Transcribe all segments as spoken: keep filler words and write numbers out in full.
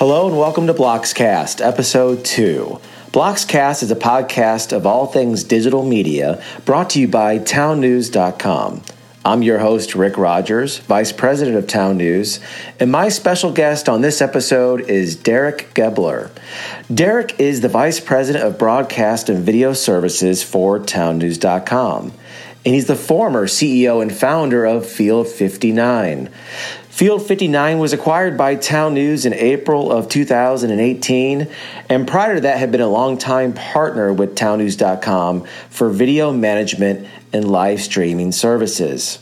Hello and welcome to BlocsCast, Episode two. BlocsCast is a podcast of all things digital media brought to you by Town News dot com. I'm your host, Rick Rogers, Vice President of Town News, and my special guest on this episode is Derek Gebler. Derek is the Vice President of Broadcast and Video Services for Town News dot com, and he's the former C E O and founder of Field fifty-nine. Field fifty-nine was acquired by Town News in April of two thousand eighteen, and prior to that had been a longtime partner with Town News dot com for video management and live streaming services.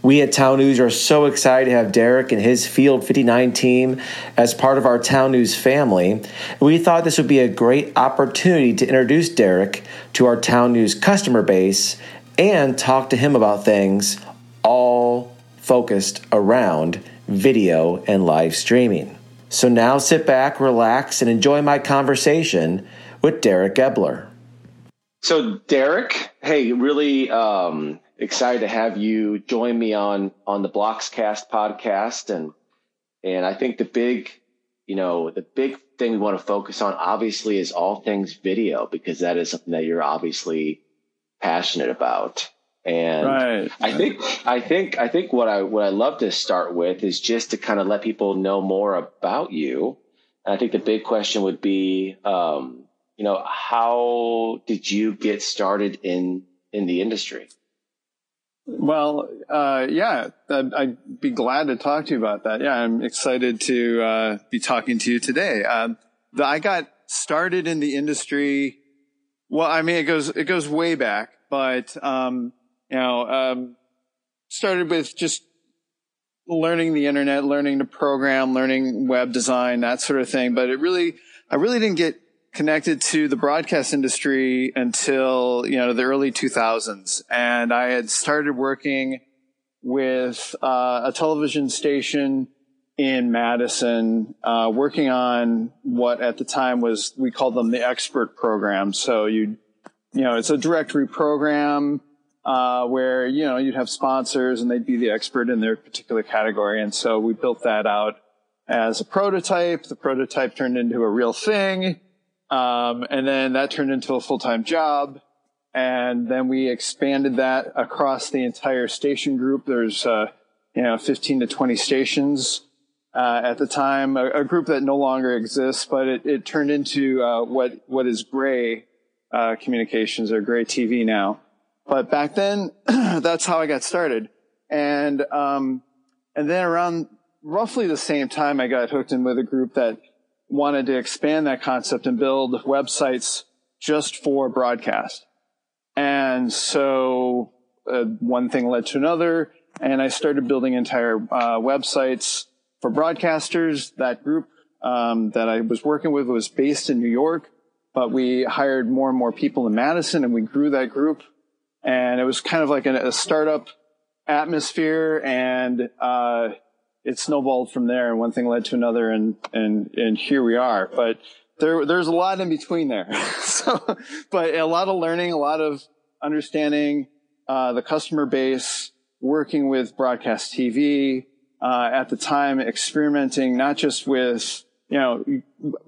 We at Town News are so excited to have Derek and his Field fifty-nine team as part of our Town News family, and we thought this would be a great opportunity to introduce Derek to our Town News customer base and talk to him about things all focused around video and live streaming. So now sit back, relax, and enjoy my conversation with Derek Gebler. So Derek, hey, really um, excited to have you join me on on the BlocsCast podcast, and and I think the big, you know, the big thing we want to focus on obviously is all things video, because that is something that you're obviously passionate about. And right. I think, I think, I think what I, what I love to start with is just to kind of let people know more about you. And I think the big question would be, um, you know, how did you get started in, in the industry? Well, uh, yeah, I'd, I'd be glad to talk to you about that. Yeah. I'm excited to, uh, be talking to you today. Um, the, I got started in the industry. Well, I mean, it goes, it goes way back, but, um, You know, um, started with just learning the internet, learning to program, learning web design, that sort of thing. But it really, I really didn't get connected to the broadcast industry until, you know, the early two thousands. And I had started working with uh, a television station in Madison, uh, working on what at the time was, we called them the expert program. So you, you know, it's a directory program. Uh, where, you know, you'd have sponsors and they'd be the expert in their particular category. And so we built that out as a prototype. The prototype turned into a real thing. Um, and then that turned into a full-time job. And then we expanded that across the entire station group. There's, uh, you know, fifteen to twenty stations, uh, at the time, a, a group that no longer exists, but it, it turned into, uh, what, what is Gray, uh, Communications, or Gray T V now. But back then, that's how I got started. And, um, and then around roughly the same time, I got hooked in with a group that wanted to expand that concept and build websites just for broadcast. And so uh, one thing led to another, and I started building entire uh, websites for broadcasters. That group um, that I was working with was based in New York, but we hired more and more people in Madison, and we grew that group. And it was kind of like a, a startup atmosphere, and uh, it snowballed from there. And one thing led to another, and and and here we are. But there there's a lot in between there. So, but a lot of learning, a lot of understanding uh, the customer base, working with broadcast T V uh, at the time, experimenting not just with, you know,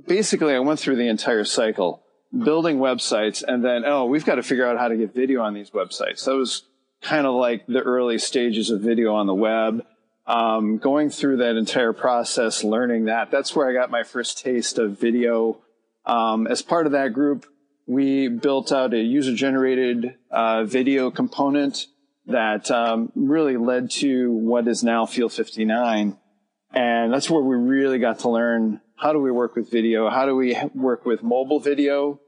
basically I went through the entire cycle. Building websites, and then, oh, we've got to figure out how to get video on these websites. That was kind of like the early stages of video on the web. Um, going through that entire process, learning that, that's where I got my first taste of video. Um, as part of that group, we built out a user-generated uh, video component that um, really led to what is now Field fifty-nine. And that's where we really got to learn, how do we work with video? How do we work with mobile video?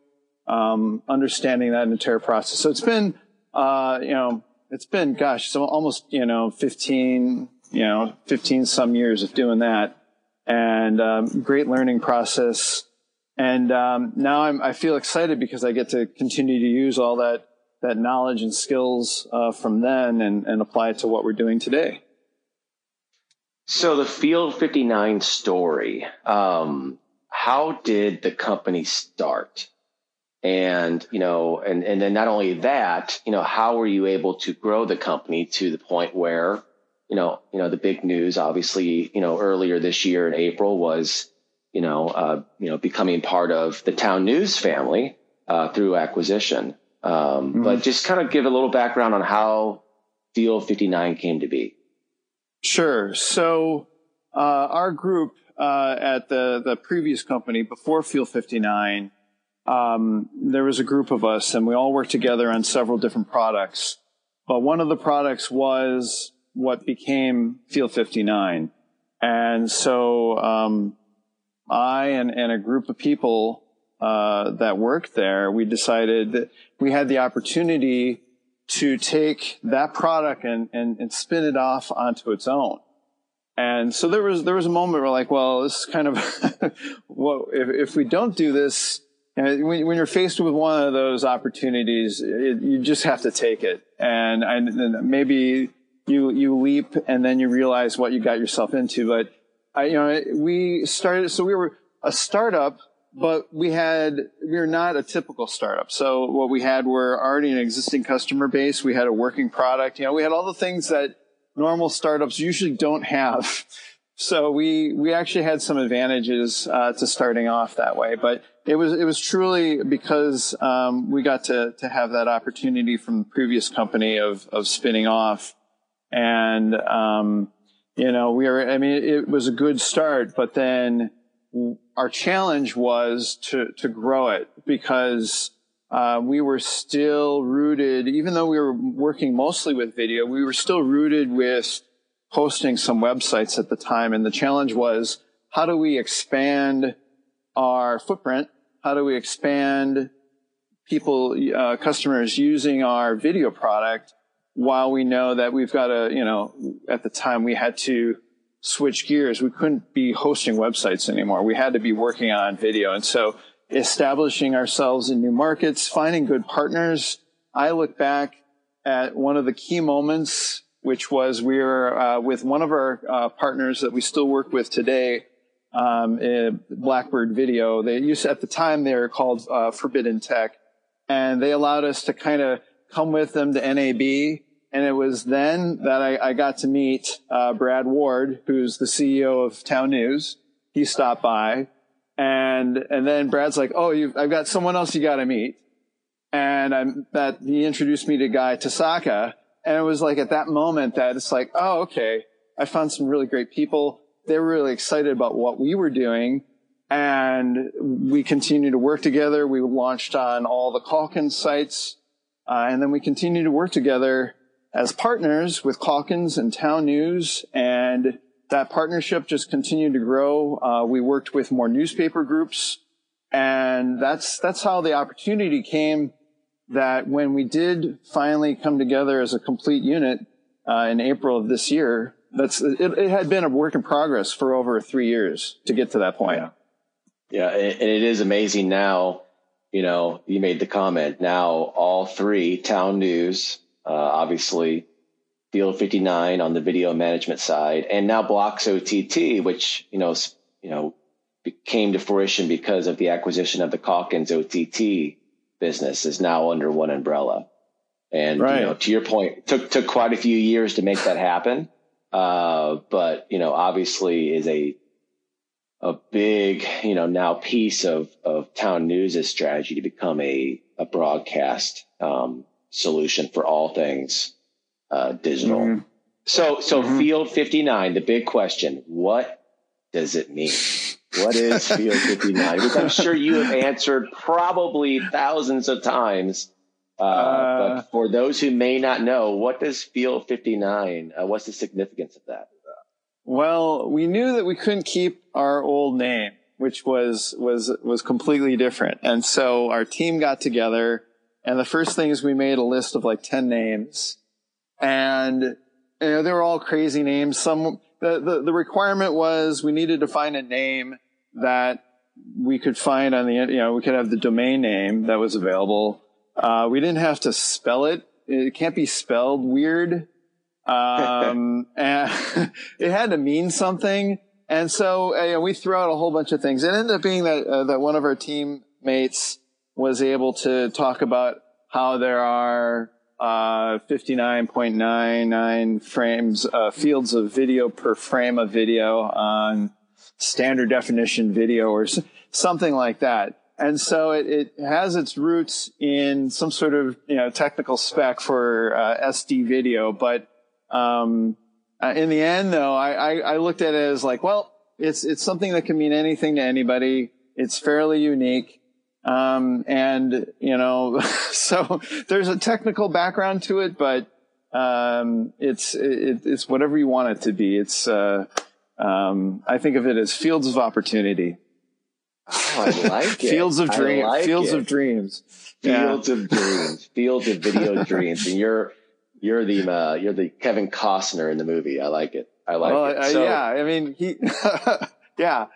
Um, understanding that entire process. So it's been, uh, you know, it's been, gosh, so almost, you know, fifteen, you know, fifteen some years of doing that, and um, great learning process. And um, now I'm, I feel excited because I get to continue to use all that, that knowledge and skills uh, from then and, and apply it to what we're doing today. So the Field fifty-nine story, um, how did the company start? And, you know, and, and then not only that, you know, how were you able to grow the company to the point where, you know, you know, the big news, obviously, you know, earlier this year in April was you know, uh, you know, becoming part of the Town News family uh, through acquisition. Um, mm-hmm. But just kind of give a little background on how Field fifty-nine came to be. Sure. So uh, our group uh, at the, the previous company before Field fifty-nine, um, there was a group of us and we all worked together on several different products. But one of the products was what became Field fifty-nine. And so um, I and, and a group of people uh, that worked there, we decided that we had the opportunity to take that product and, and, and spin it off onto its own. And so there was there was a moment where like, well, this is kind of, well, if, if we don't do this, and when, when you're faced with one of those opportunities, it, you just have to take it. And, and, and maybe you you leap and then you realize what you got yourself into. But I, you know, we started, so we were a startup, but we had, we were not a typical startup. So what we had were already an existing customer base. We had a working product. You know, we had all the things that normal startups usually don't have. So we, we actually had some advantages, uh, to starting off that way. But it was, it was truly because, um, we got to, to have that opportunity from the previous company of, of spinning off. And, um, you know, we were, I mean, it was a good start, but then our challenge was to, to grow it because, uh, we were still rooted, even though we were working mostly with video, we were still rooted with hosting some websites at the time. And the challenge was, how do we expand our footprint? How do we expand people, uh, customers using our video product while we know that we've got to, you know, at the time we had to switch gears. We couldn't be hosting websites anymore. We had to be working on video. And so establishing ourselves in new markets, finding good partners. I look back at one of the key moments, which was we were uh, with one of our uh, partners that we still work with today, um, Blackbird Video. They used to, at the time they were called uh, Forbidden Tech, and they allowed us to kind of come with them to N A B. And it was then that I, I got to meet uh, Brad Ward, who's the C E O of Town News. He stopped by, and and then Brad's like, "Oh, you've, I've got someone else you got to meet," and I'm that he introduced me to Guy Tasaka, and it was like at that moment that it's like, "Oh, okay, I found some really great people. They were really excited about what we were doing." And we continued to work together. We launched on all the Calkins sites, uh, and then we continued to work together as partners with Calkins and Town News, and that partnership just continued to grow. Uh, we worked with more newspaper groups, and that's that's how the opportunity came that when we did finally come together as a complete unit uh, in April of this year, that's it, it had been a work in progress for over three years to get to that point. Yeah, yeah and it is amazing now, you know, you made the comment, now all three, Town News, Uh, obviously, Field fifty-nine on the video management side, and now BLOX O T T, which you know, you know, came to fruition because of the acquisition of the Calkins O T T business, is now under one umbrella. And right. you know, to your point, took took quite a few years to make that happen, uh, but you know, obviously, is a a big you know now piece of of Town News' strategy to become a a broadcast Um, solution for all things uh, digital. Mm-hmm. So, so mm-hmm. Field fifty-nine, the big question, what does it mean? What is Field fifty-nine? Which I'm sure you have answered probably thousands of times. Uh, uh, but for those who may not know, what does Field fifty-nine, uh, what's the significance of that? Well, we knew that we couldn't keep our old name, which was, was, was completely different. And so our team got together, and the first thing is we made a list of like ten names, and you know, they were all crazy names. Some the, the, the requirement was we needed to find a name that we could find on the, you know, we could have the domain name that was available. Uh, we didn't have to spell it. It can't be spelled weird. Um, and it had to mean something. And so uh, we threw out a whole bunch of things. It ended up being that, uh, that one of our teammates was able to talk about how there are uh, fifty-nine point nine nine frames, uh, fields of video per frame of video on standard definition video or something like that. And so it, it has its roots in some sort of, you know, technical spec for uh, S D video. But um, uh, in the end, though, I, I, I looked at it as like, well, it's it's something that can mean anything to anybody. It's fairly unique. Um, and, you know, so there's a technical background to it, but um, it's it, it's whatever you want it to be. It's uh, um, I think of it as fields of opportunity. Oh, I like it. Fields of dreams. Like Fields it. of dreams. Fields yeah. of dreams. Fields of video dreams. And you're you're the uh, you're the Kevin Costner in the movie. I like it. I like well, it. So, uh, yeah, I mean he. yeah.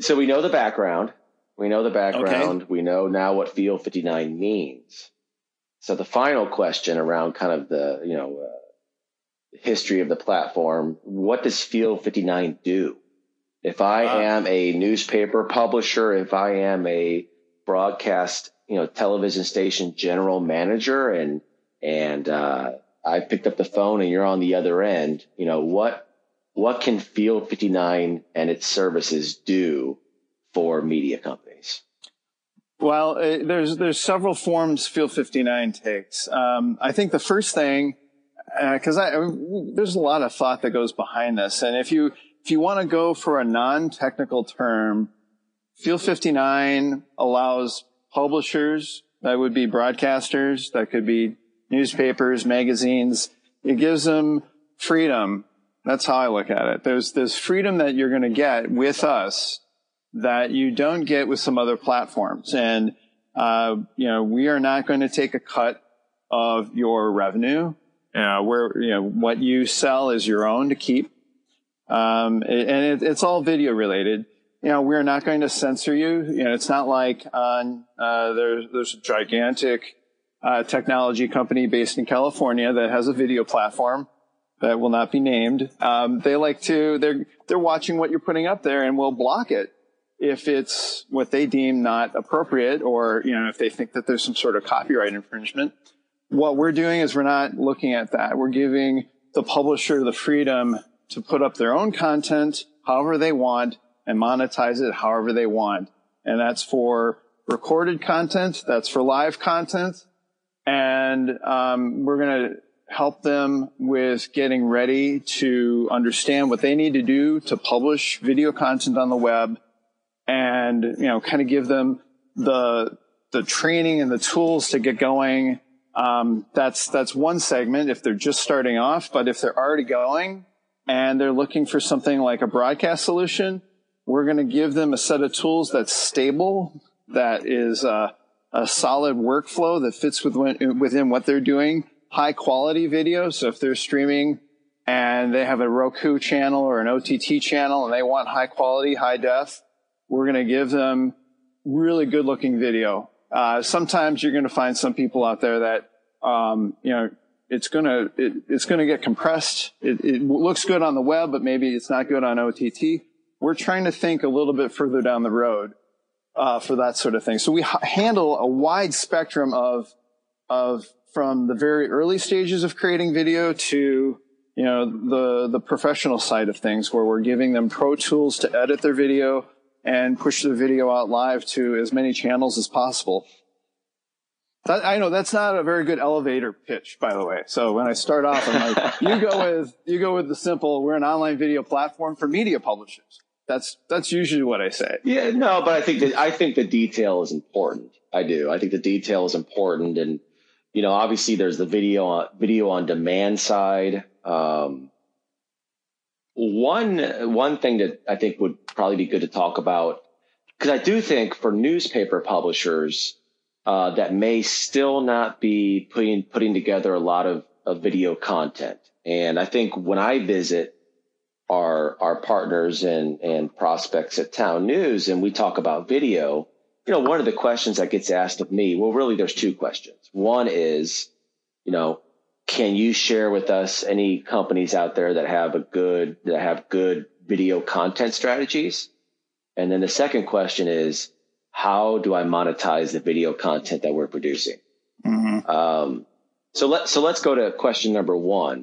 So we know the background. We know the background. Okay. We know now what Field fifty-nine means. So the final question around kind of the you know uh, history of the platform. What does Field fifty-nine do? If I am a newspaper publisher, if I am a broadcast, you know, television station general manager, and and uh, I picked up the phone and you're on the other end, you know, what what can Field fifty-nine and its services do for media companies? Well, it, there's there's several forms Field fifty-nine takes. Um, I think the first thing, because uh, I, I mean, there's a lot of thought that goes behind this, and if you If you want to go for a non-technical term, Field fifty-nine allows publishers, that would be broadcasters, that could be newspapers, magazines. It gives them freedom. That's how I look at it. There's this freedom that you're going to get with us that you don't get with some other platforms. And, uh, you know, we are not going to take a cut of your revenue. Uh, where, you know, what you sell is your own to keep. Um, and it, it's all video related. You know, we're not going to censor you. You know, it's not like on, uh, there's, there's a gigantic, uh, technology company based in California that has a video platform that will not be named. Um, they like to, they're, they're watching what you're putting up there and will block it if it's what they deem not appropriate or, you know, if they think that there's some sort of copyright infringement. What we're doing is we're not looking at that. We're giving the publisher the freedom to put up their own content however they want and monetize it however they want. And that's for recorded content, that's for live content, and um, we're going to help them with getting ready to understand what they need to do to publish video content on the web and, you know, kind of give them the the training and the tools to get going. Um, that's that's one segment if they're just starting off, but if they're already going and they're looking for something like a broadcast solution, we're going to give them a set of tools that's stable, that is a, a solid workflow that fits within, within what they're doing, high quality video. So if they're streaming and they have a Roku channel or an O T T channel and they want high quality, high def, we're going to give them really good looking video. Uh, sometimes you're going to find some people out there that, um, you know, It's gonna it, it's gonna get compressed. It, it looks good on the web, but maybe it's not good on O T T. We're trying to think a little bit further down the road uh, for that sort of thing. So we h- handle a wide spectrum of of from the very early stages of creating video to you know the the professional side of things, where we're giving them pro tools to edit their video and push their video out live to as many channels as possible. That, I know that's not a very good elevator pitch, by the way. So when I start off, I'm like, you go with, you go with the simple, we're an online video platform for media publishers. That's, that's usually what I say. Yeah, no, but I think that, I think the detail is important. I do. I think the detail is important. And, you know, obviously there's the video, on, video on demand side. Um, one, one thing that I think would probably be good to talk about, because I do think for newspaper publishers, Uh, that may still not be putting putting together a lot of, of video content. And I think when I visit our our partners and, and prospects at Town News and we talk about video, you know, one of the questions that gets asked of me, well, really there's two questions. One is, you know, can you share with us any companies out there that have a good that have good video content strategies? And then the second question is, how do I monetize the video content that we're producing? Mm-hmm. Um, so let so let's go to question number one.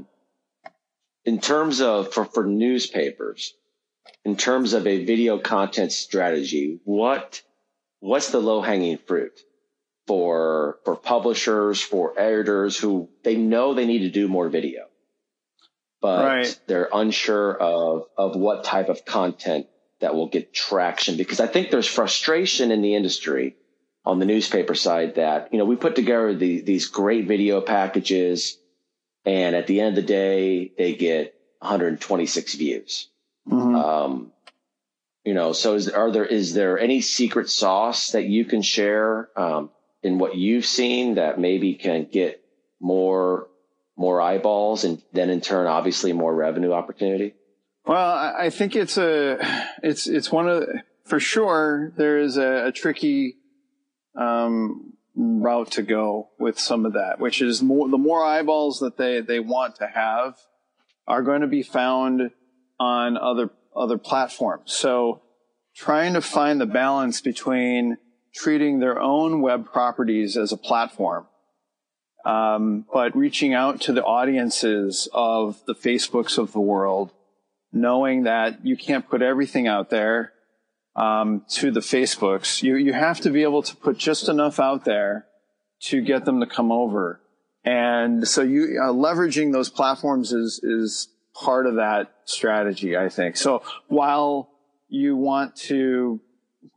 In terms of for, for newspapers, in terms of a video content strategy, what what's the low-hanging fruit for for publishers, for editors who they know they need to do more video, but right. they're unsure of of what type of content that will get traction? Because I think there's frustration in the industry on the newspaper side that, you know, we put together the, these great video packages, and at the end of the day, they get one hundred twenty-six views. Mm-hmm. Um, you know, so is, are there, is there any secret sauce that you can share um, in what you've seen that maybe can get more, more eyeballs and then in turn, obviously more revenue opportunity? Well, I think it's a, it's, it's one of, for sure, there is a, a tricky, um, route to go with some of that, which is more, the more eyeballs that they, they want to have are going to be found on other, other platforms. So trying to find the balance between treating their own web properties as a platform, um, but reaching out to the audiences of the Facebooks of the world, knowing that you can't put everything out there um, to the Facebooks. You, you have to be able to put just enough out there to get them to come over. And so you uh, leveraging those platforms is, is part of that strategy, I think. So while you want to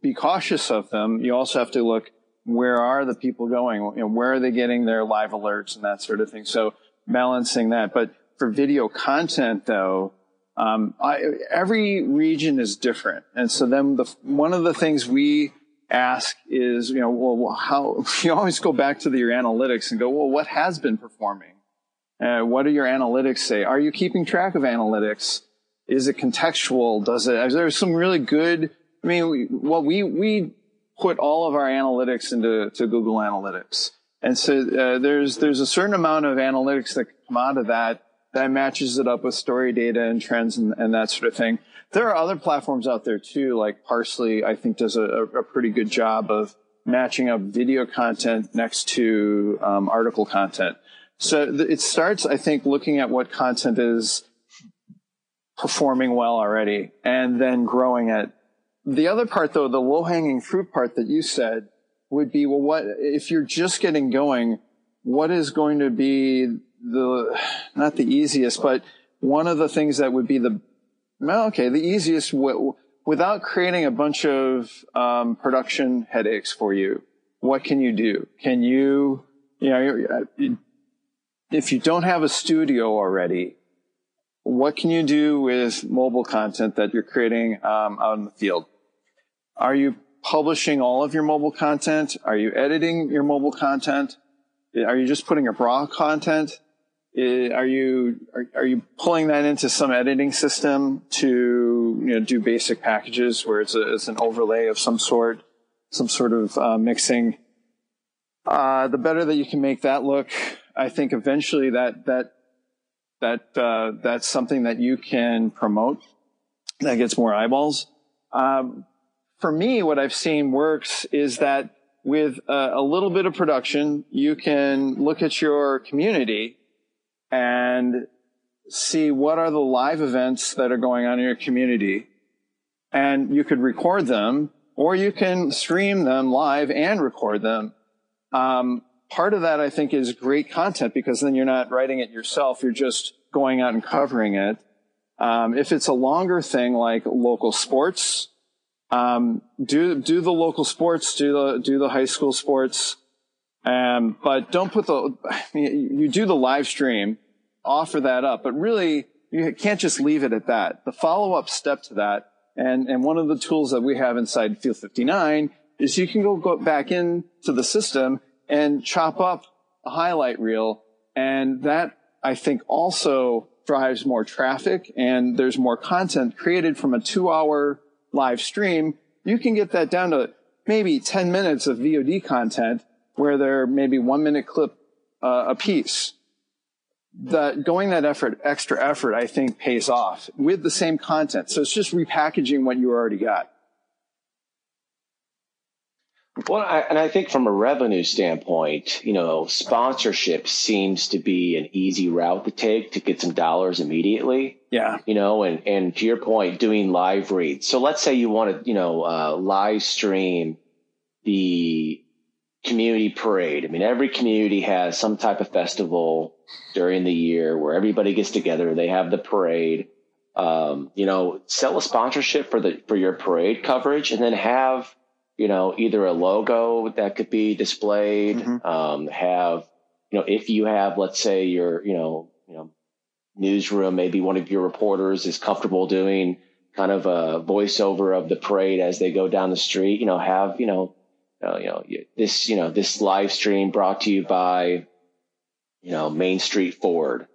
be cautious of them, you also have to look, where are the people going? You know, where are they getting their live alerts and that sort of thing? So balancing that. But for video content, though, Um, I, every region is different. And so then the, one of the things we ask is, you know, well, how, you always go back to the, your analytics and go, well, what has been performing? Uh, what do your analytics say? Are you keeping track of analytics? Is it contextual? Does it, there's some really good, I mean, we, well, we, we put all of our analytics into to Google Analytics. And so, uh, there's, there's a certain amount of analytics that come out of that. That matches it up with story data and trends and, and that sort of thing. There are other platforms out there too, like Parse dot l y, I think does a, a pretty good job of matching up video content next to um, article content. So th- it starts, I think, looking at what content is performing well already and then growing it. The other part though, the low-hanging fruit part that you said would be, well, what if you're just getting going, what is going to be the, not the easiest, but one of the things that would be the, well, okay, the easiest w- without creating a bunch of um, production headaches for you. What can you do? Can you, you know, if you don't have a studio already, what can you do with mobile content that you're creating um, out in the field? Are you publishing all of your mobile content? Are you editing your mobile content? Are you just putting up raw content? Are you are, are you pulling that into some editing system to, you know, do basic packages where it's a, it's an overlay of some sort, some sort of uh, mixing? Uh, the better that you can make that look, I think eventually that that that uh, that's something that you can promote that gets more eyeballs. Um, for me, what I've seen works is that with a, a little bit of production, you can look at your community and see what are the live events that are going on in your community. And you could record them, or you can stream them live and record them. Um, part of that, I think, is great content, because then you're not writing it yourself. You're just going out and covering it. Um, if it's a longer thing like local sports, um, do, do the local sports, do the, do the high school sports. Um, but don't put the, I mean, you do the live stream, offer that up, but really you can't just leave it at that. The follow up step to that. And, and one of the tools that we have inside Field fifty-nine is you can go, go back into the system and chop up a highlight reel. And that, I think, also drives more traffic, and there's more content created from a two hour live stream. You can get that down to maybe ten minutes of V O D content where they're maybe one minute clip uh, a piece. That going that effort, extra effort, I think pays off with the same content. So it's just repackaging what you already got. Well, I, and I think from a revenue standpoint, you know, sponsorship seems to be an easy route to take to get some dollars immediately. Yeah. You know, and, and to your point, doing live reads. So let's say you want to, you know, uh, live stream the community parade. I mean, every community has some type of festival during the year where everybody gets together. They have the parade. Um, you know, sell a sponsorship for the for your parade coverage, and then have, you know, either a logo that could be displayed, mm-hmm. um, have, you know, if you have, let's say your, you know, you know, newsroom, maybe one of your reporters is comfortable doing kind of a voiceover of the parade as they go down the street, you know, have, you know, uh, you know, this, you know, this live stream brought to you by, you know, Main Street Ford,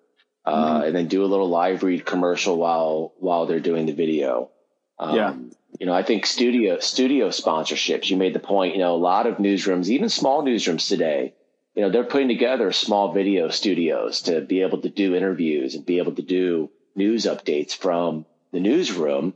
uh, mm-hmm. and then do a little live read commercial while, while they're doing the video. Um, yeah. You know, I think studio studio sponsorships, you made the point, you know, a lot of newsrooms, even small newsrooms today, you know, they're putting together small video studios to be able to do interviews and be able to do news updates from the newsroom.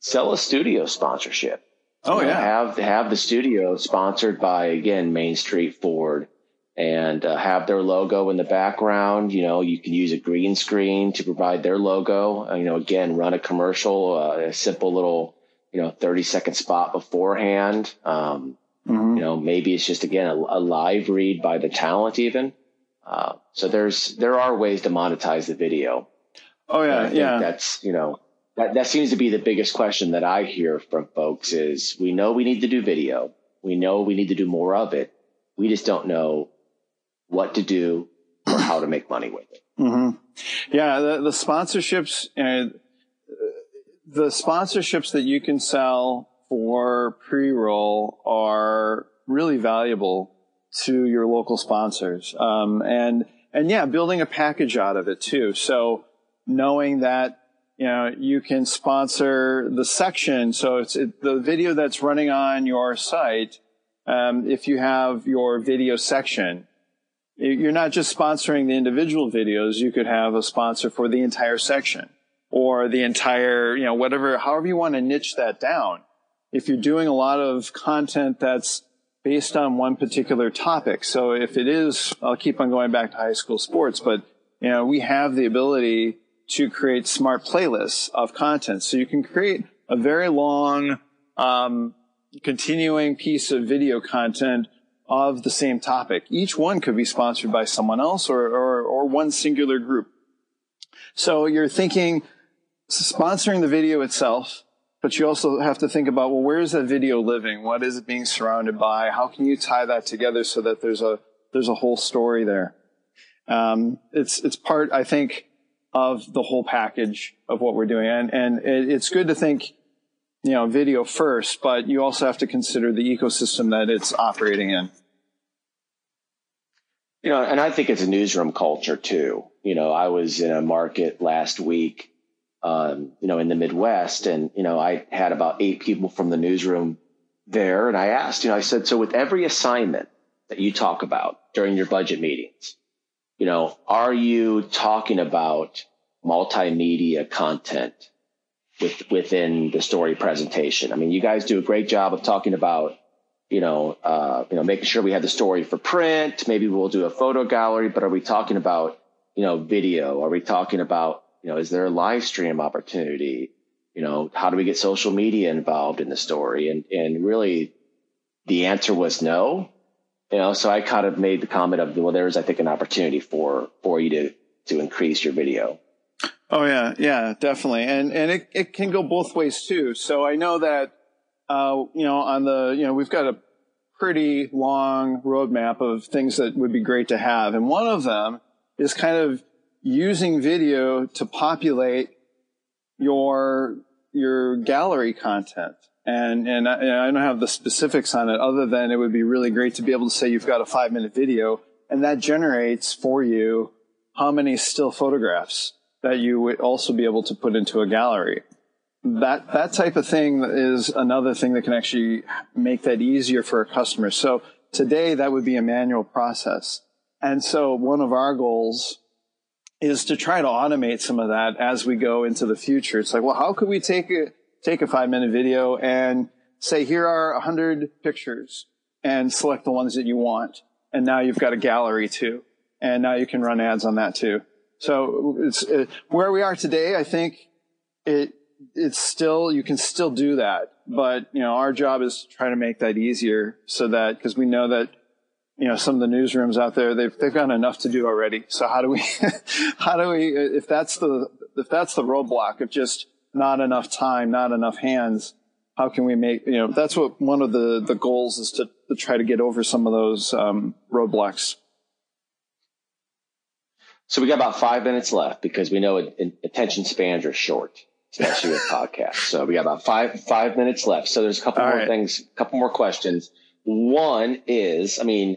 Sell a studio sponsorship. Oh, you know, yeah. Have, have the studio sponsored by, again, Main Street Ford, and uh, have their logo in the background. You know, you can use a green screen to provide their logo. Uh, you know, again, run a commercial, uh, a simple little, you know, thirty second spot beforehand. Um, mm-hmm. You know, maybe it's just, again, a, a live read by the talent even. Uh, so there's, there are ways to monetize the video. Oh yeah. And I yeah. think that's, you know, that, that seems to be the biggest question that I hear from folks is, we know we need to do video. We know we need to do more of it. We just don't know what to do or how to make money with it. Mm-hmm. Yeah. The, the sponsorships and, uh, the sponsorships that you can sell for pre-roll are really valuable to your local sponsors. Um, and, and yeah, building a package out of it too. So knowing that, you know, you can sponsor the section. So it's it, the video that's running on your site. Um, if you have your video section, you're not just sponsoring the individual videos. You could have a sponsor for the entire section, or the entire, you know, whatever, however you want to niche that down. If you're doing a lot of content that's based on one particular topic. So if it is, I'll keep on going back to high school sports, but, you know, we have the ability to create smart playlists of content. So you can create a very long, um, continuing piece of video content of the same topic. Each one could be sponsored by someone else, or, or, or one singular group. So you're thinking, sponsoring the video itself, but you also have to think about, well, where is that video living? What is it being surrounded by? How can you tie that together so that there's a there's a whole story there? Um, it's it's part, I think, of the whole package of what we're doing, and and it, it's good to think, you know, video first, but you also have to consider the ecosystem that it's operating in. You know, and I think it's a newsroom culture too. You know, I was in a market last week. Um, you know, in the Midwest, and, you know, I had about eight people from the newsroom there. And I asked, you know, I said, so with every assignment that you talk about during your budget meetings, you know, are you talking about multimedia content with, within the story presentation? I mean, you guys do a great job of talking about, you know, uh, you know, making sure we have the story for print. Maybe we'll do a photo gallery, but are we talking about, you know, video? Are we talking about, you know, is there a live stream opportunity? You know, how do we get social media involved in the story? And, and really the answer was no. You know, so I kind of made the comment of, well, there's, I think, an opportunity for, for you to, to increase your video. Oh yeah. Yeah, definitely. And, and it, it can go both ways too. So I know that, uh, you know, on the, you know, we've got a pretty long roadmap of things that would be great to have. And one of them is kind of using video to populate your, your gallery content. And, and I, and I don't have the specifics on it other than it would be really great to be able to say you've got a five minute video, and that generates for you how many still photographs that you would also be able to put into a gallery. That, that type of thing is another thing that can actually make that easier for a customer. So today that would be a manual process. And so one of our goals is to try to automate some of that as we go into the future. It's like, well, how could we take a, take a five minute video and say, here are a hundred pictures and select the ones that you want. And now you've got a gallery too. And now you can run ads on that too. So it's it, where we are today. I think it, it's still, you can still do that, but you know, our job is to try to make that easier so that, cause we know that, you know, some of the newsrooms out there, they've, they've got enough to do already. So how do we, how do we, if that's the, if that's the roadblock of just not enough time, not enough hands, how can we make, you know, that's what one of the, the goals is to, to try to get over some of those um, roadblocks. So we got about five minutes left because we know it, it, attention spans are short, especially with podcasts. So we got about five, five minutes left. So there's a couple All more right. things, a couple more questions. One is, I mean,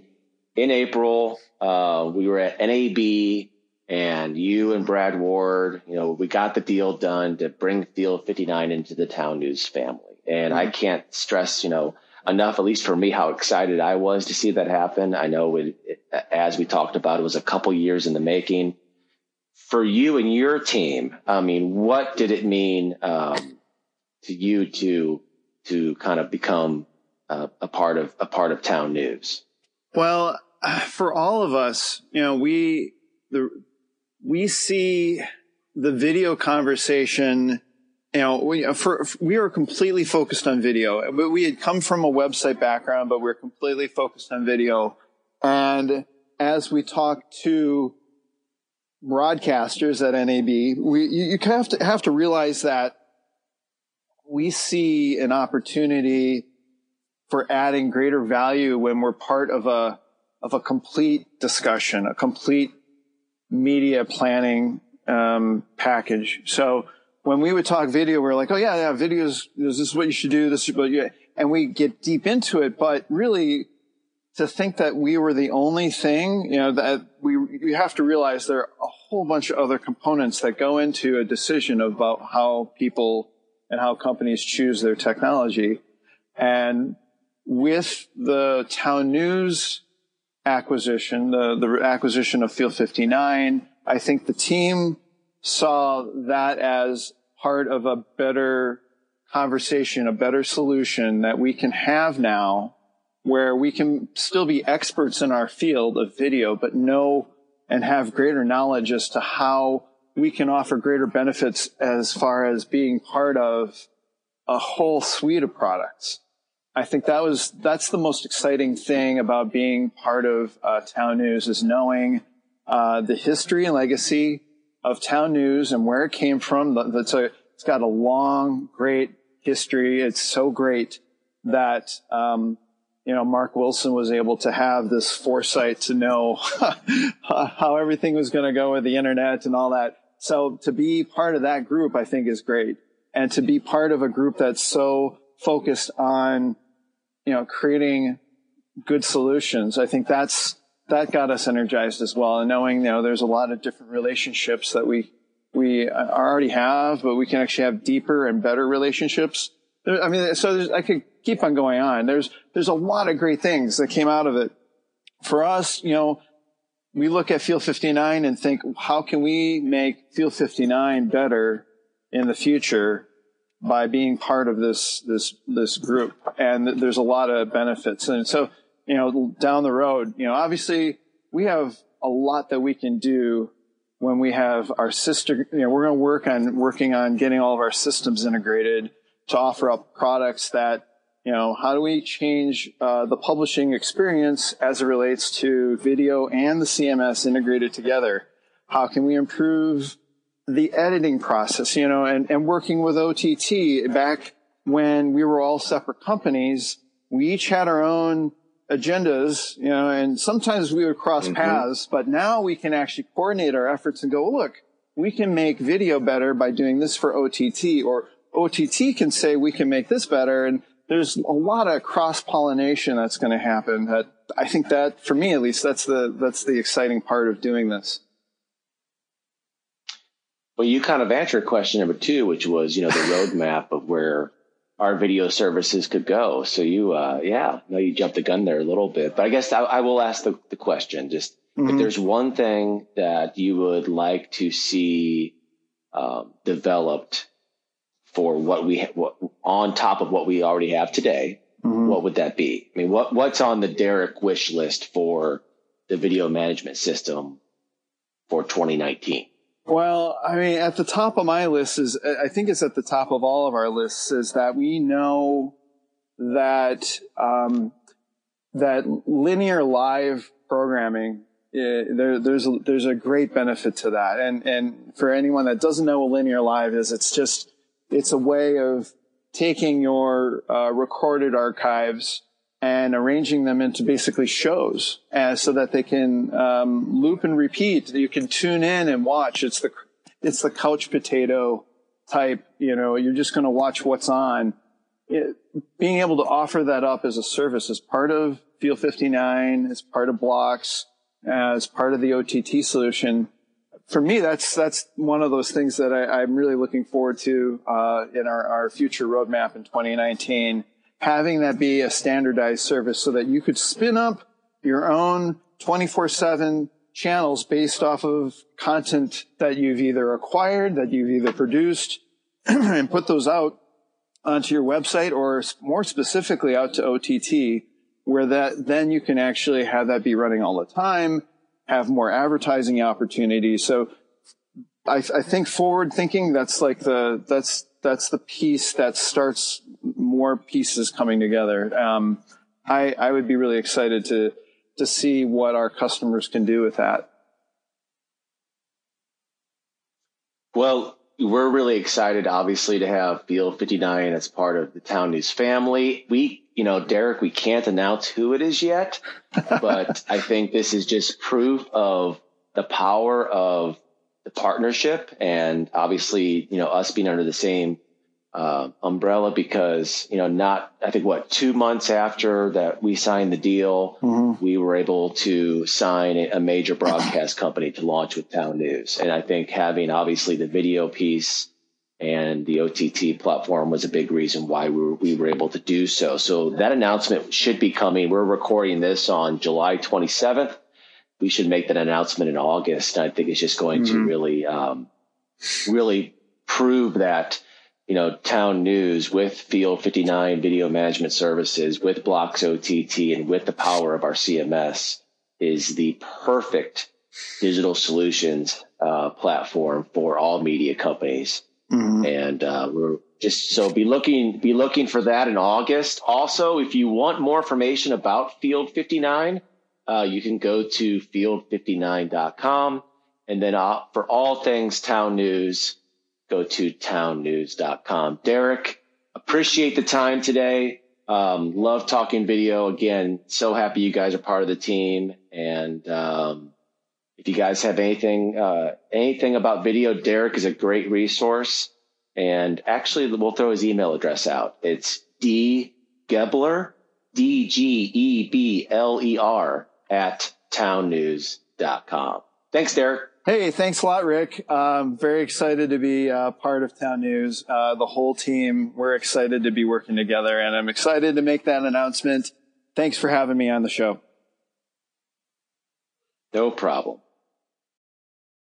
in April, uh, we were at N A B and you and Brad Ward, you know, we got the deal done to bring Field fifty-nine into the Town News family. And mm-hmm. I can't stress, you know, enough, at least for me, how excited I was to see that happen. I know it, it, as we talked about, it was a couple years in the making. For you and your team, I mean, what did it mean um, to you to to kind of become uh, a part of a part of Town News? Well, for all of us, you know, we the we see the video conversation. You know, we, for, we were completely focused on video. We had come from a website background, but we were completely focused on video. And as we talked to broadcasters at N A B, we you have to have to realize that we see an opportunity for adding greater value when we're part of a of a complete discussion, a complete media planning um, package. So. When we would talk video, we were like, oh, yeah, yeah, videos, this is what you should do, this is what you, and we get deep into it. But really, to think that we were the only thing, you know, that we, we have to realize there are a whole bunch of other components that go into a decision about how people and how companies choose their technology. And with the Town News acquisition, the, the acquisition of Field fifty-nine, I think the team saw that as part of a better conversation, a better solution that we can have now where we can still be experts in our field of video, but know and have greater knowledge as to how we can offer greater benefits as far as being part of a whole suite of products. I think that was, that's the most exciting thing about being part of uh, Town News is knowing uh, the history and legacy of Town News and where it came from. That's a, it's got a long, great history. It's so great that, um, you know, Mark Wilson was able to have this foresight to know how everything was going to go with the internet and all that. So to be part of that group, I think is great. And to be part of a group that's so focused on, you know, creating good solutions, I think that's, that got us energized as well. And knowing, you know, there's a lot of different relationships that we, we already have, but we can actually have deeper and better relationships. There, I mean, so there's, I could keep on going on. There's, there's a lot of great things that came out of it. For us, you know, we look at Field fifty-nine and think, how can we make Field fifty-nine better in the future by being part of this, this, this group? And there's a lot of benefits. And so, you know, down the road, you know, obviously we have a lot that we can do when we have our sister, you know, we're going to work on working on getting all of our systems integrated to offer up products that, you know, how do we change uh, the publishing experience as it relates to video and the C M S integrated together? How can we improve the editing process, you know, and, and working with O T T back when we were all separate companies, we each had our own agendas, you know, and sometimes we would cross mm-hmm. paths, but now we can actually coordinate our efforts and go, look, we can make video better by doing this for O T T, or O T T can say we can make this better. And there's a lot of cross-pollination that's going to happen. That I think that, for me at least, that's the that's the exciting part of doing this. Well, you kind of answered question number two, which was, you know, the roadmap of where our video services could go. So you, uh, yeah, no, you jumped the gun there a little bit, but I guess I, I will ask the, the question, just mm-hmm. if there's one thing that you would like to see, um, developed for what we, ha- what, on top of what we already have today, mm-hmm. what would that be? I mean, what what's on the Derek wish list for the video management system for twenty nineteen? Well, I mean, at the top of my list is, I think it's at the top of all of our lists, is that we know that um, that linear live programming, uh, there, there's a, there's a great benefit to that. And and for anyone that doesn't know what linear live is, it's just it's a way of taking your uh, recorded archives and arranging them into basically shows, uh, so that they can um, loop and repeat. You can tune in and watch. It's the it's the couch potato type. You know, you're just going to watch what's on. It, being able to offer that up as a service is part of Field fifty-nine, as part of BLOX, as part of the O T T solution. For me, that's that's one of those things that I, I'm really looking forward to uh, in our, our future roadmap in twenty nineteen. Having that be a standardized service so that you could spin up your own twenty-four seven channels based off of content that you've either acquired, that you've either produced, and put those out onto your website, or more specifically out to O T T, where that then you can actually have that be running all the time, have more advertising opportunities. So I, I think forward thinking, that's like the that's that's the piece that starts more pieces coming together. Um, I, I would be really excited to, to see what our customers can do with that. Well, we're really excited, obviously, to have Field fifty-nine as part of the Town News family. We, you know, Derek, we can't announce who it is yet, but I think this is just proof of the power of the partnership, and obviously, you know, us being under the same Uh, umbrella, because, you know, not, I think what, two months after that we signed the deal, mm-hmm. we were able to sign a major broadcast company to launch with Town News. And I think having obviously the video piece and the O T T platform was a big reason why we were, we were able to do so. So that announcement should be coming. We're recording this on July twenty-seventh. We should make that announcement in August. I think it's just going mm-hmm. to really, um, really prove that, you know, Town News with Field fifty-nine video management services, with BLOX O T T, and with the power of our C M S is the perfect digital solutions uh, platform for all media companies. Mm-hmm. And uh, we're just so be looking be looking for that in August. Also, if you want more information about Field fifty-nine, uh, you can go to field fifty-nine dot com. And then uh, for all things Town News, go to town news dot com. Derek, appreciate the time today. Um, love talking video. Again, so happy you guys are part of the team. And um, if you guys have anything, uh, anything about video, Derek is a great resource. And actually, we'll throw his email address out. It's dgebler, D G E B L E R, at town news dot com. Thanks, Derek. Hey, thanks a lot, Rick. Um, very excited to be uh, part of Town News. Uh, the whole team, we're excited to be working together, and I'm excited to make that announcement. Thanks for having me on the show. No problem.